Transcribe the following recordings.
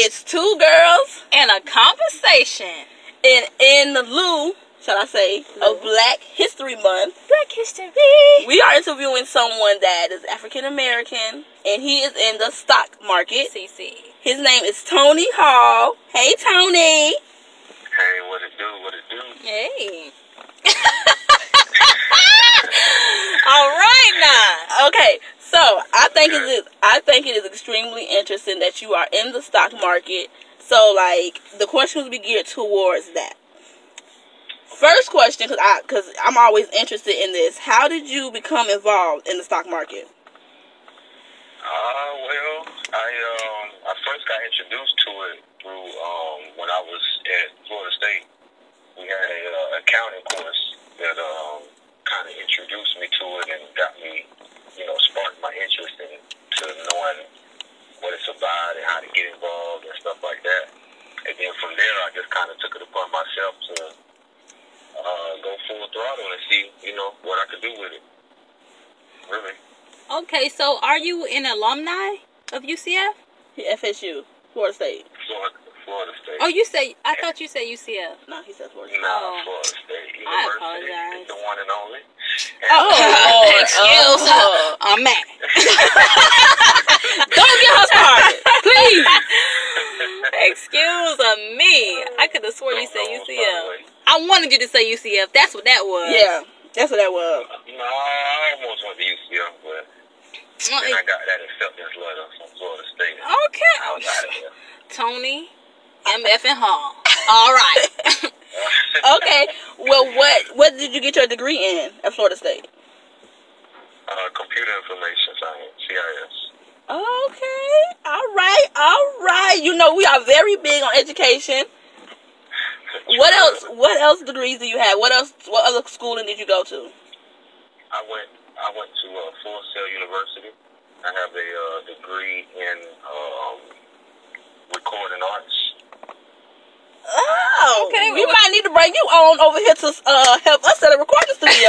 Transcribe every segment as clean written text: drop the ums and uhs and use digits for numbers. It's two girls and a conversation. And in the lieu, shall I say, of Black History Month. Black History. We are interviewing someone that is African American, and he is in the stock market. CC. His name is Tony Hall. Hey, Tony. Hey, what it do, what it do. Hey. All right now. Okay, so I think it is extremely interesting that you are in the stock market. So like the questions will be geared towards that. First question, because I'm always interested in this. How did you become involved in the stock market? Well, I first got introduced to it through when I was at Florida State. We had a accounting course that kind of introduced me to it and got me, sparked my interest into knowing what it's about and how to get involved and stuff like that. And then from there, I just kind of took it upon myself to go full throttle and see, what I could do with it. Really. Okay, so are you an alumni of UCF? Yeah, FSU, Florida State. Florida State. Oh, you say? I thought you said UCF. No, he said Florida State. No, Florida State University. I apologize. It's the one and only. And excuse me. I'm mad. Don't get her started, please. Excuse me. I could have sworn you said UCF. I wanted you to say UCF. That's what that was. Yeah, that's what that was. No, I almost went to UCF, but then I got that acceptance letter from Florida State. Okay. I was out of here. Tony. MF and Hall. All right. Okay. Well, what did you get your degree in at Florida State? Computer Information Science, CIS. Okay. All right. We are very big on education. What else? What else degrees do you have? What else? What other schooling did you go to? I went to Full Sail University. I have a degree in recording arts. Oh, okay. We might need to bring you on over here to help us set a recording studio.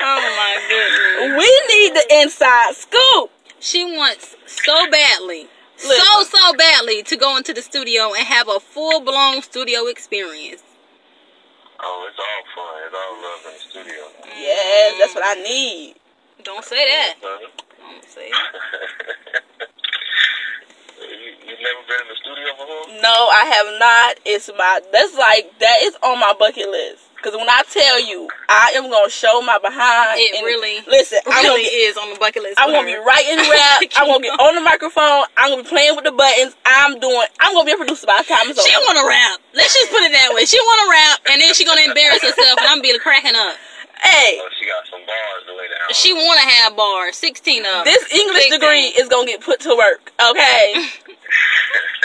Oh my goodness. We need the inside scoop. She wants so badly, so badly to go into the studio and have a full-blown studio experience. Oh, it's all fun. It's all love in the studio. Yes, that's what I need. Don't say that. Don't say that. You've never been in the studio before? No, I have not. That is on my bucket list. Because when I tell you, I am going to show my behind. It really is on the bucket list. I'm going to be writing rap. I'm going to get on the microphone. I'm going to be playing with the buttons. I'm going to be a producer by the time it's over. She want to rap. Let's just put it that way. She want to rap, and then she going to embarrass herself, and I'm going to be cracking up. Hey. Oh, she got some bars to lay down. She want to have bars. 16 of them. This English degree is going to get put to work, okay?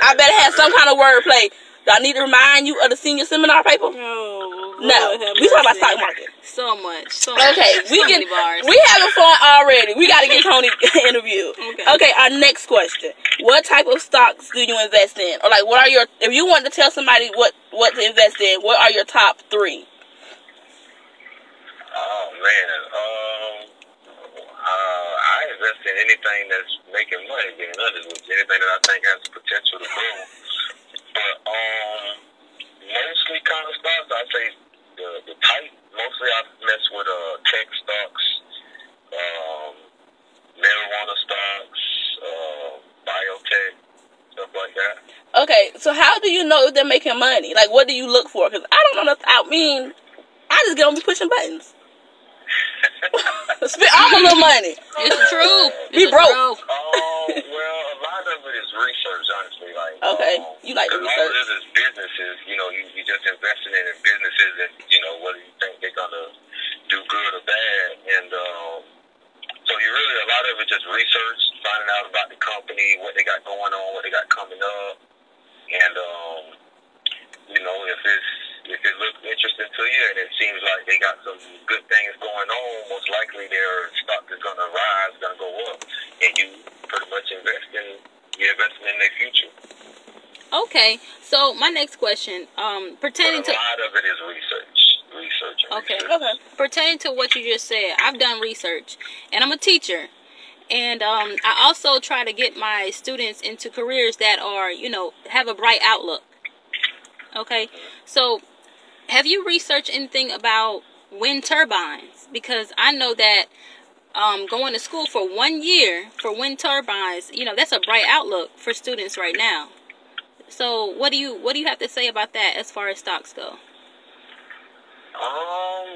I better have some kind of wordplay. Do I need to remind you of the senior seminar paper? No. We talking about stock market. So much. Okay, we having fun already. We got to get Tony interviewed. Okay, our next question. What type of stocks do you invest in? Or like, if you wanted to tell somebody what to invest in, what are your top three? Oh, man. I invest in anything that's making money, being honest with you. Anything that I think has the potential to grow. But mostly kind of stocks, I'd say the type. Mostly I mess with tech stocks, marijuana stocks, biotech, stuff like that. Okay, so how do you know if they're making money? Like, what do you look for? Because I don't know nothing. I mean, I just get on be pushing buttons. Spend all my little money. It's true. Be broke. Well, a lot of it is research, honestly. Like, okay, you like the research. All it is businesses. You just investing in businesses, and whether you think they're gonna do good or bad, and so you really a lot of it just research, finding out about the company, what they got going on, what they got coming up, and if it looks interesting to you, and it seems like they got some good things going on, most likely their stock is going to rise, going to go up, and you pretty much investing in their future. Okay, so my next question, pertaining to a lot of it is research. Pertaining to what you just said, I've done research, and I'm a teacher, And I also try to get my students into careers that are, you know, have a bright outlook. Okay, so have you researched anything about wind turbines? Because I know that going to school for 1 year for wind turbines, you know, that's a bright outlook for students right now. So what do you have to say about that as far as stocks go?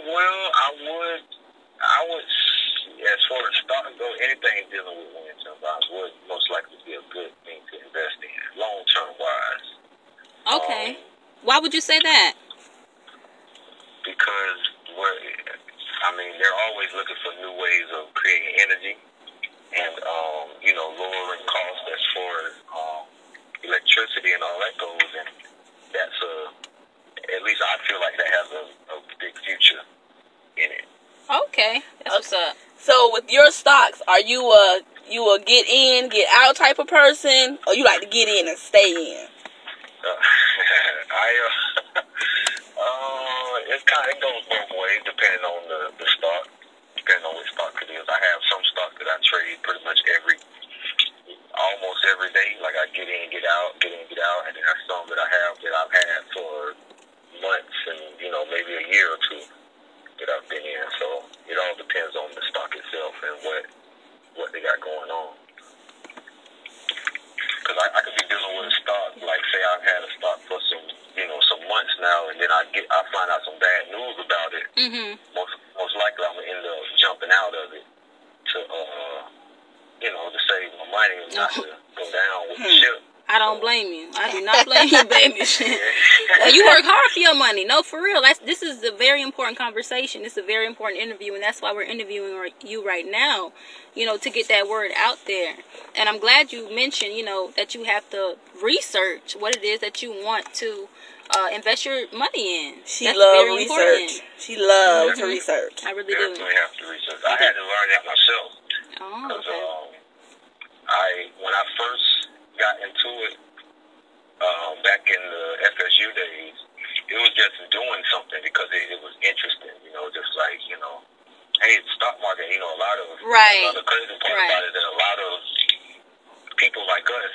Well, I would, as far as stock goes, anything dealing with wind turbines would most likely be a good thing to invest in, long-term wise. Okay. Why would you say that? Because, they're always looking for new ways of creating energy and, lowering costs as far as electricity and all that goes. And that's at least I feel like that has a big future in it. Okay, that's what's up. So with your stocks, are you a get in, get out type of person, or you like to get in and stay in? It goes both ways depending on the stock, depending on which stock it is. I have some stock that I trade pretty much almost every day. Like I get in, get out, and then there's some that I have that I've had for months and maybe a year or two that I've been in. So it all depends on the stock itself and what they got going on. Because I could be dealing with a stock, like say I've had a stock for some months now, and then I find out some bad news about it. Mm-hmm. Most likely I'm gonna end up jumping out of it to save my money and not to go down with the ship. I don't blame you. I do not blame you, baby. Well, you work hard for your money. No, for real. This is a very important conversation. It's a very important interview, and that's why we're interviewing you right now, to get that word out there. And I'm glad you mentioned, that you have to research what it is that you want to invest your money in. She loves to research. I really do. I have to research. I had to learn that myself. Oh, okay. When I first got into it back in the FSU days, it was just doing something because it was interesting, just like, hey, the stock market, a lot of crazy part about it that a lot of people like us,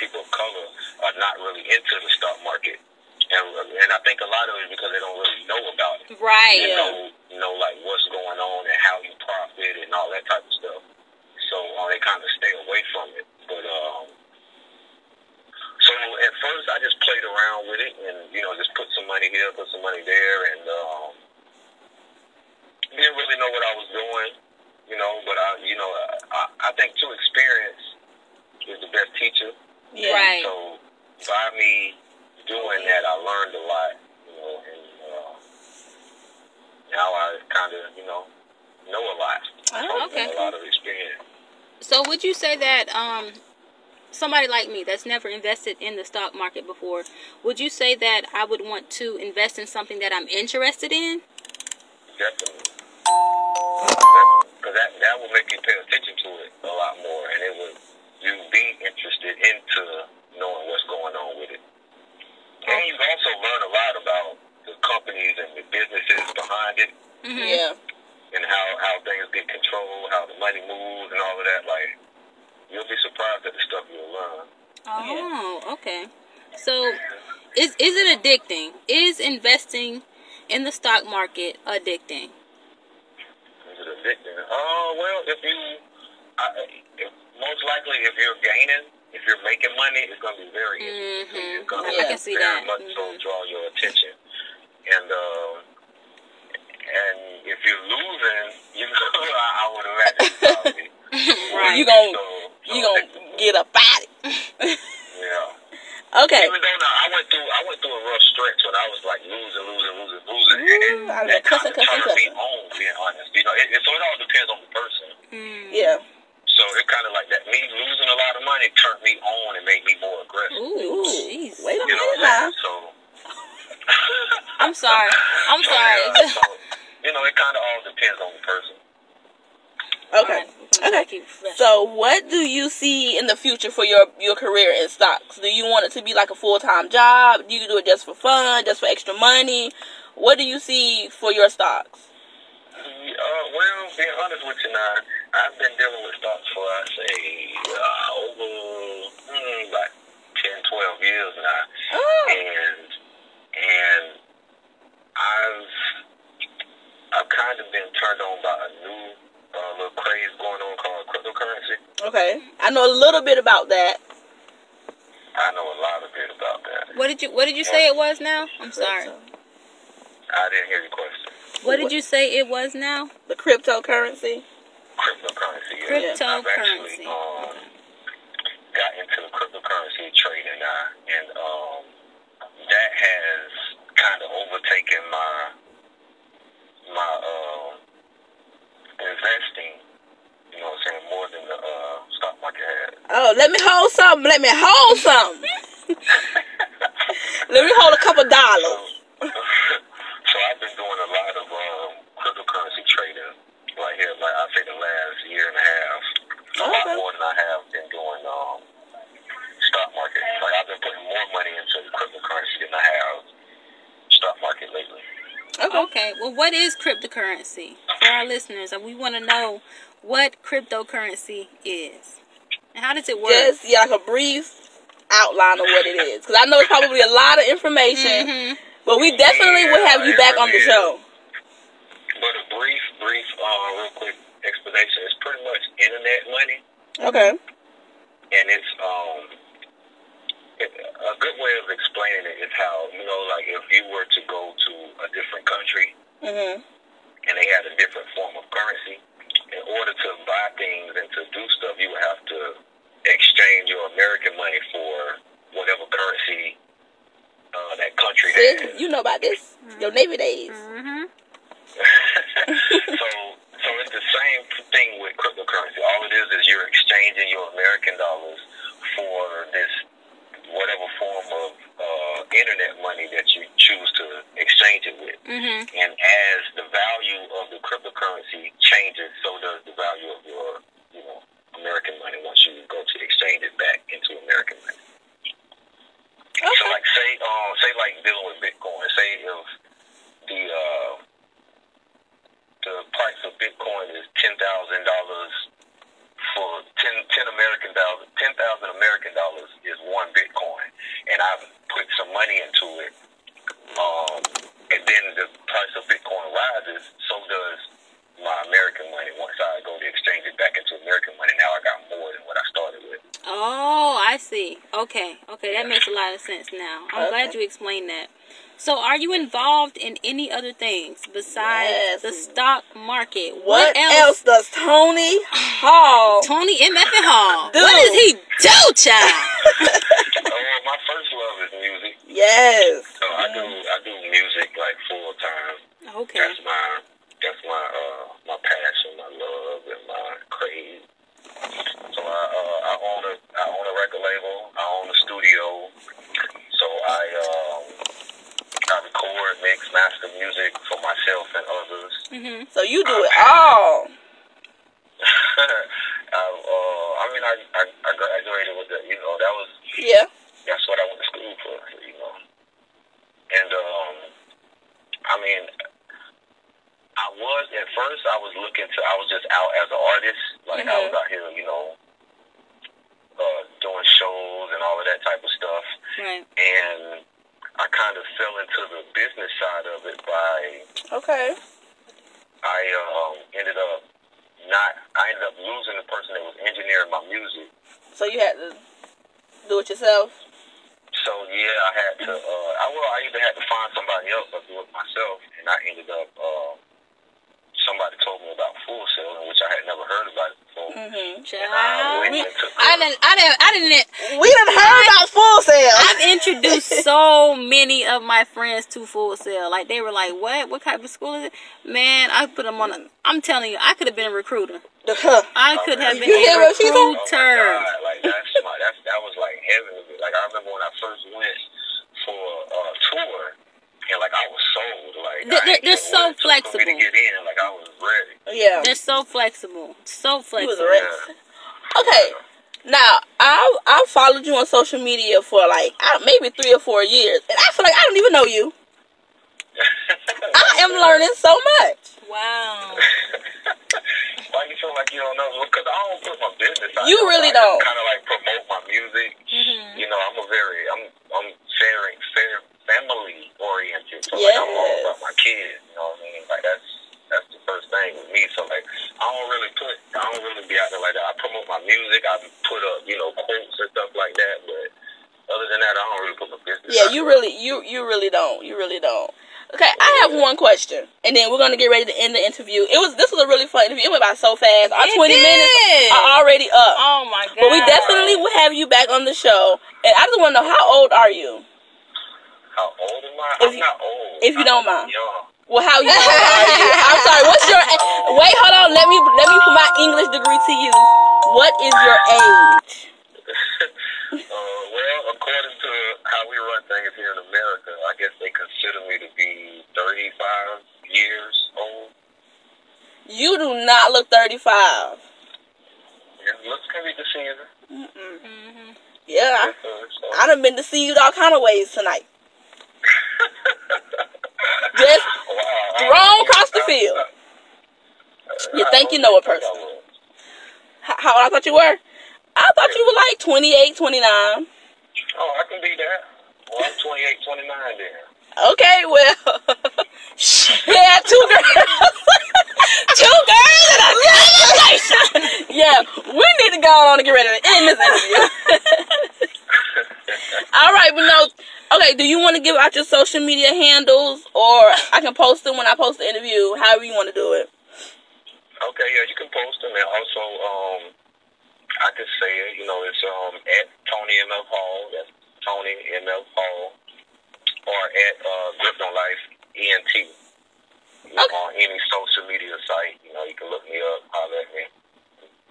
people of color are not really into the stock market. And I think a lot of it is because they don't really know about it. Right. They don't know like what's going on and how you profit and all that type of stuff. So they kind of stay away from it. But so at first I just played around with it and just put some money here, put some money there, and didn't really know what I was doing, But I think too, experience is the best teacher. Yeah. Right. So by me doing that, I learned a lot, and now I kind of know a lot. Oh, okay. A lot of experience. So would you say that somebody like me that's never invested in the stock market before, would you say that I would want to invest in something that I'm interested in? Definitely. Because that will make you pay attention to it a lot more, and it would you be interested into knowing what's going on with it. And you also learn a lot about the companies and the businesses behind it. Mm-hmm. Yeah. And how things get controlled, how the money moves, and all of that. Like, you'll be surprised at the stuff you'll learn. Oh, yeah. Okay. So, is it addicting? Is investing in the stock market addicting? Is it addicting? Oh, well, most likely if you're gaining, if you're making money, it's going to be very interesting. Mm-hmm. It's going to very much so draw your attention. And, and if you're losing, I would imagine probably. Right. You're gonna get up out it. Yeah. Okay. Even though I went through a rough stretch when I was like losing. Ooh, and that kind of turned me on, being honest. So it all depends on the person. Mm. Yeah. So it kind of like that. Me losing a lot of money turned me on and made me more aggressive. Ooh, jeez. Wait a minute now. So. I'm sorry. Yeah, so, it kind of all depends on the person. Okay. So, what do you see in the future for your career in stocks? Do you want it to be like a full-time job? Do you do it just for fun, just for extra money? What do you see for your stocks? Well, being honest with you now, I've been dealing with stocks for, I say, over like 10, 12 years now. Oh. And I've kind of been turned on by a new little craze going on called cryptocurrency. Okay. I know a little bit about that. I know a lot of bit about that. What did you say it was now? I'm sorry. I didn't hear your question. What did you say it was now? The cryptocurrency. Cryptocurrency. I've actually got into the cryptocurrency trading now, and that has kind of overtaken my investing. You know what I'm saying? More than the stock market had. Oh, let me hold something. Let me hold a couple dollars. So I've been doing a lot of cryptocurrency trading right here, like I say the last year and a half. Okay. A lot more than I have been doing stock market. Like I've been putting more money into the cryptocurrency than I have stock market lately. Okay. Well, what is cryptocurrency? For our listeners, and we want to know what cryptocurrency is. And how does it work? Yes, yeah, like a brief outline of what it is. Because I know it's probably a lot of information, mm-hmm. but we definitely will have you back on the show. But a real quick explanation. It's pretty much internet money. Okay. And it's, a good way of explaining it is how, you know, like if you were to go to a different country mm-hmm. and they had a different form of currency, in order to buy things and to do stuff, you would have to exchange your American money for whatever currency that country has. You know about this, mm-hmm. your Navy days. Mm-hmm. So it's the same thing with cryptocurrency. All it is you're exchanging your American dollars for this whatever form of internet money that you choose to exchange it with. Mm-hmm. And as the value of the cryptocurrency changes, so does the value of your American money once you go to exchange it back into American money. Okay. So like say like dealing with Bitcoin, say if the price of Bitcoin is $10,000 for 10 American dollars, 10,000 American dollars is one Bitcoin, and I've put some money into it, and then the price of Bitcoin rises, so does my American money. Once I go to exchange it back into American money, now I got more than what I started with. Oh, I see. Okay, that makes a lot of sense now. I'm glad you explained that. So are you involved in any other things besides the stock market? What else does Tony Hall... Tony M. F. Hall. Dude. What does he do, child? My first love is music. Yes. So I do music like full time. Okay. That's my passion, my love, and my craze. So I own a record label. I own a studio. So I record, mix, master music for myself and others. Mm-hmm. So you do it all. I graduated with that. That was That's what I went to school for. And I was just out as an artist. Like mm-hmm. I was out here, doing shows and all of that type of stuff. Right. And I kind of fell into the business side of it I ended up losing the person that was engineering my music. So you had to do it yourself? So yeah, I had to, I either had to find somebody else or do it myself, and I ended up, somebody told me about Full Sail, which I had never heard about it before. Mm-hmm. We done heard about Full Sail. I've introduced so many of my friends to Full Sail. Like they were like, what type of school is it? Man, I put them on I'm telling you, I could have been a recruiter. I could have been a recruiter. Oh my God, like that was like heaven. Like I remember when I first went for a tour. And like I was sold, like they're so flexible. To get in, like I was ready. Yeah, they're so flexible, Yeah. Okay, now I followed you on social media for like maybe 3 or 4 years, and I feel like I don't even know you. I am learning so much. Wow. Why you feel like you don't know? Because I don't put my business out. You really don't. I kind of like promote my music. Mm-hmm. You know, I'm sharing, family oriented. So yes. Like I'm all about my kids. You know what I mean? Like that's the first thing with me. So like I don't really be out there like that. I promote my music. I put up, you know, quotes and stuff like that. But other than that, I don't really put my business. Yeah, you really don't. Okay, I have one question, and then we're gonna get ready to end the interview. This was a really fun interview. It went by so fast. Our 20 minutes are already up. Oh my god! But we definitely will have you back on the show. And I just want to know, how old are you? How old am I? I'm not old. If you don't mind. Young. Well, how young are you? I'm sorry. What's your age? Wait, hold on. Let me put my English degree to use. What is your age? Well, according to how we run things here in America, I guess they consider me to be 35 years old. You do not look 35. Your looks can be deceiving. Mm-hmm. Yeah, I done been deceived all kind of ways tonight. Just thrown across the field. You think you know a person. How old I thought you were? I thought you were like 28, 29. Oh, I can be that. Well, I'm 28, 29 then. Okay, well. Yeah, two girls and a conversation. Yeah, we need to go on and get ready to end this interview. All right, but no. Okay, do you want to give out your social media handles, or I can post them when I post the interview, however you want to do it? Okay, yeah, you can post them, and also, I could say it, you know, it's at Tony MF Hall, that's Tony MF Hall, or at DriftOnLife ENT. Okay. On any social media site, you know, you can look me up, holler at me.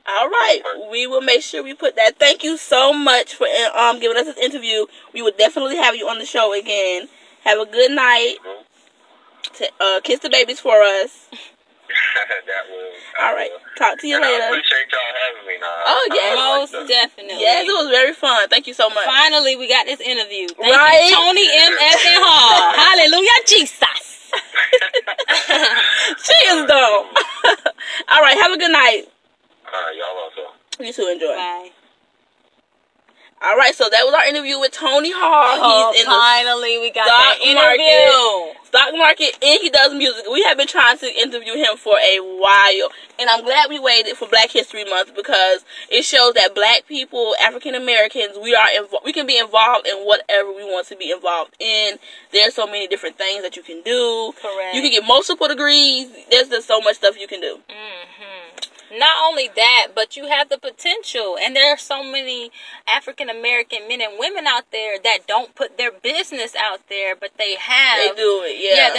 All right, we will make sure we put that. Thank you so much for giving us this interview. We will definitely have you on the show again. Have a good night. Mm-hmm. Kiss the babies for us. All right, talk to you later. I appreciate y'all having me now. Oh, yes. Most definitely. Yes, it was very fun. Thank you so much. Finally, we got this interview. Thank you, Tony M.S. and Hall. Hallelujah, Jesus. She is dope. All right, have a good night. All right, y'all also. You too, enjoy. Bye. All right, so that was our interview with Tony Hall. Oh, he's in finally, we got that interview. Stock market, and he does music. We have been trying to interview him for a while, and I'm glad we waited for Black History Month because it shows that Black people, African Americans, we can be involved in whatever we want to be involved in. There's so many different things that you can do. Correct. You can get multiple degrees. There's just so much stuff you can do. Mm-hmm. Not only that, but you have the potential. And there are so many African American men and women out there that don't put their business out there, but they have. They do it, yeah.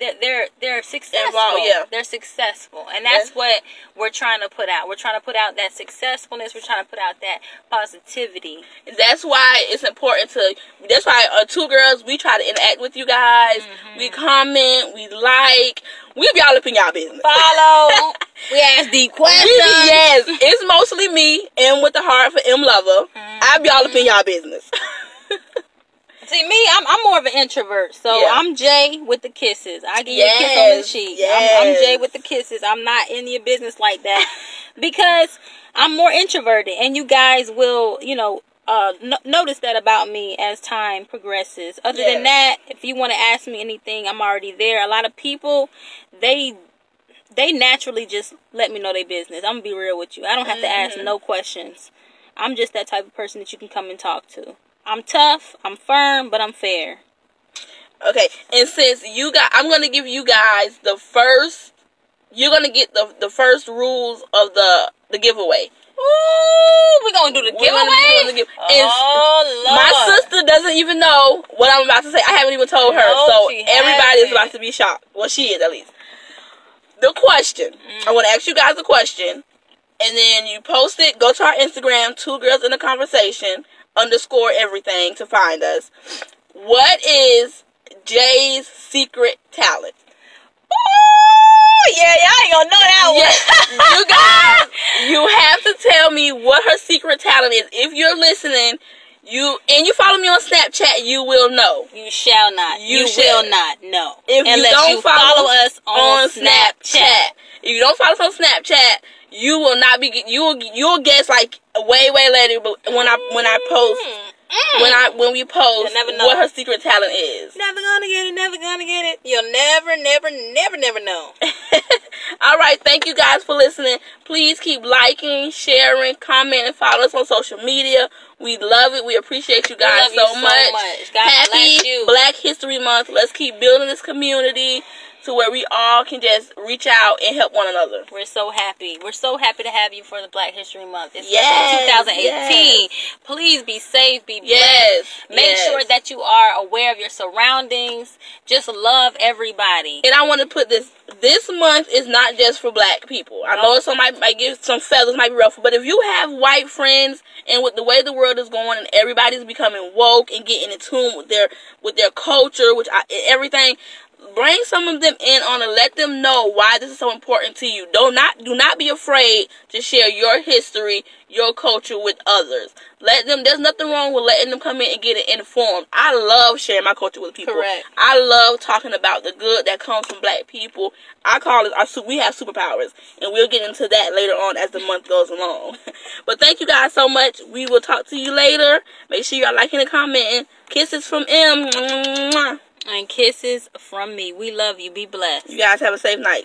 Yeah, they're successful. Involved, yeah. They're successful. And that's what we're trying to put out. We're trying to put out that successfulness. We're trying to put out that positivity. And that's why it's important to, that's why Two Girls, we try to interact with you guys. Mm-hmm. We comment, we like. We be all up in y'all business. Follow. We ask deep questions. Yes, it's mostly me, M with the heart for M Lover. Mm-hmm. I be all up in y'all business. See, me, I'm more of an introvert, so yeah. I'm Jay with the kisses. I give you a kiss on the cheek. Yes. I'm Jay with the kisses. I'm not in your business like that because I'm more introverted, and you guys will, you know, notice that about me as time progresses. Other than that, if you want to ask me anything, I'm already there. A lot of people, they naturally just let me know their business. I'm going to be real with you. I don't have to ask no questions. I'm just that type of person that you can come and talk to. I'm tough, I'm firm, but I'm fair. Okay, and since you got, I'm going to give you guys the first, you're going to get the first rules of the giveaway. Ooh, we're going to do the giveaway? Oh, Lord. My sister doesn't even know what I'm about to say. I haven't even told her. No, so everybody is about to be shocked. Well, she is, at least. The question. I want to ask you guys a question. And then you post it. Go to our Instagram, 2girlsintheconversation_everything to find us. What is Jay's secret talent? Ooh, yeah, y'all ain't gonna know that one. Yes, you guys, you have to tell me what her secret talent is. If you're listening, You follow me on Snapchat, you will know. You shall not. You will not know. Unless you follow us on Snapchat. If you don't follow us on Snapchat, you will not be. You'll guess like way later. But when we post, what her secret talent is. Never gonna get it. You'll never know. All right, thank you guys for listening. Please keep liking, sharing, commenting, follow us on social media. We love it. We appreciate you guys so much. God bless you. Happy Black History Month. Let's keep building this community to where we all can just reach out and help one another. We're so happy. We're so happy to have you for the Black History Month. It's 2018. Yes. Please be safe. Be blessed. Make sure that you are aware of your surroundings. Just love everybody. And I want to put this month is not just for Black people. I know some might give some fellas might be rough, but if you have white friends and with the way the world is going and everybody's becoming woke and getting in tune with their culture, everything. Bring some of them in on and let them know why this is so important to you. Do not be afraid to share your history, your culture with others. There's nothing wrong with letting them come in and get informed. I love sharing my culture with people. Correct. I love talking about the good that comes from Black people. I call it, we have superpowers, and we'll get into that later on as the month goes along. But thank you guys so much. We will talk to you later. Make sure y'all liking and commenting. Kisses from M. Mwah. And kisses from me. We love you. Be blessed. You guys have a safe night.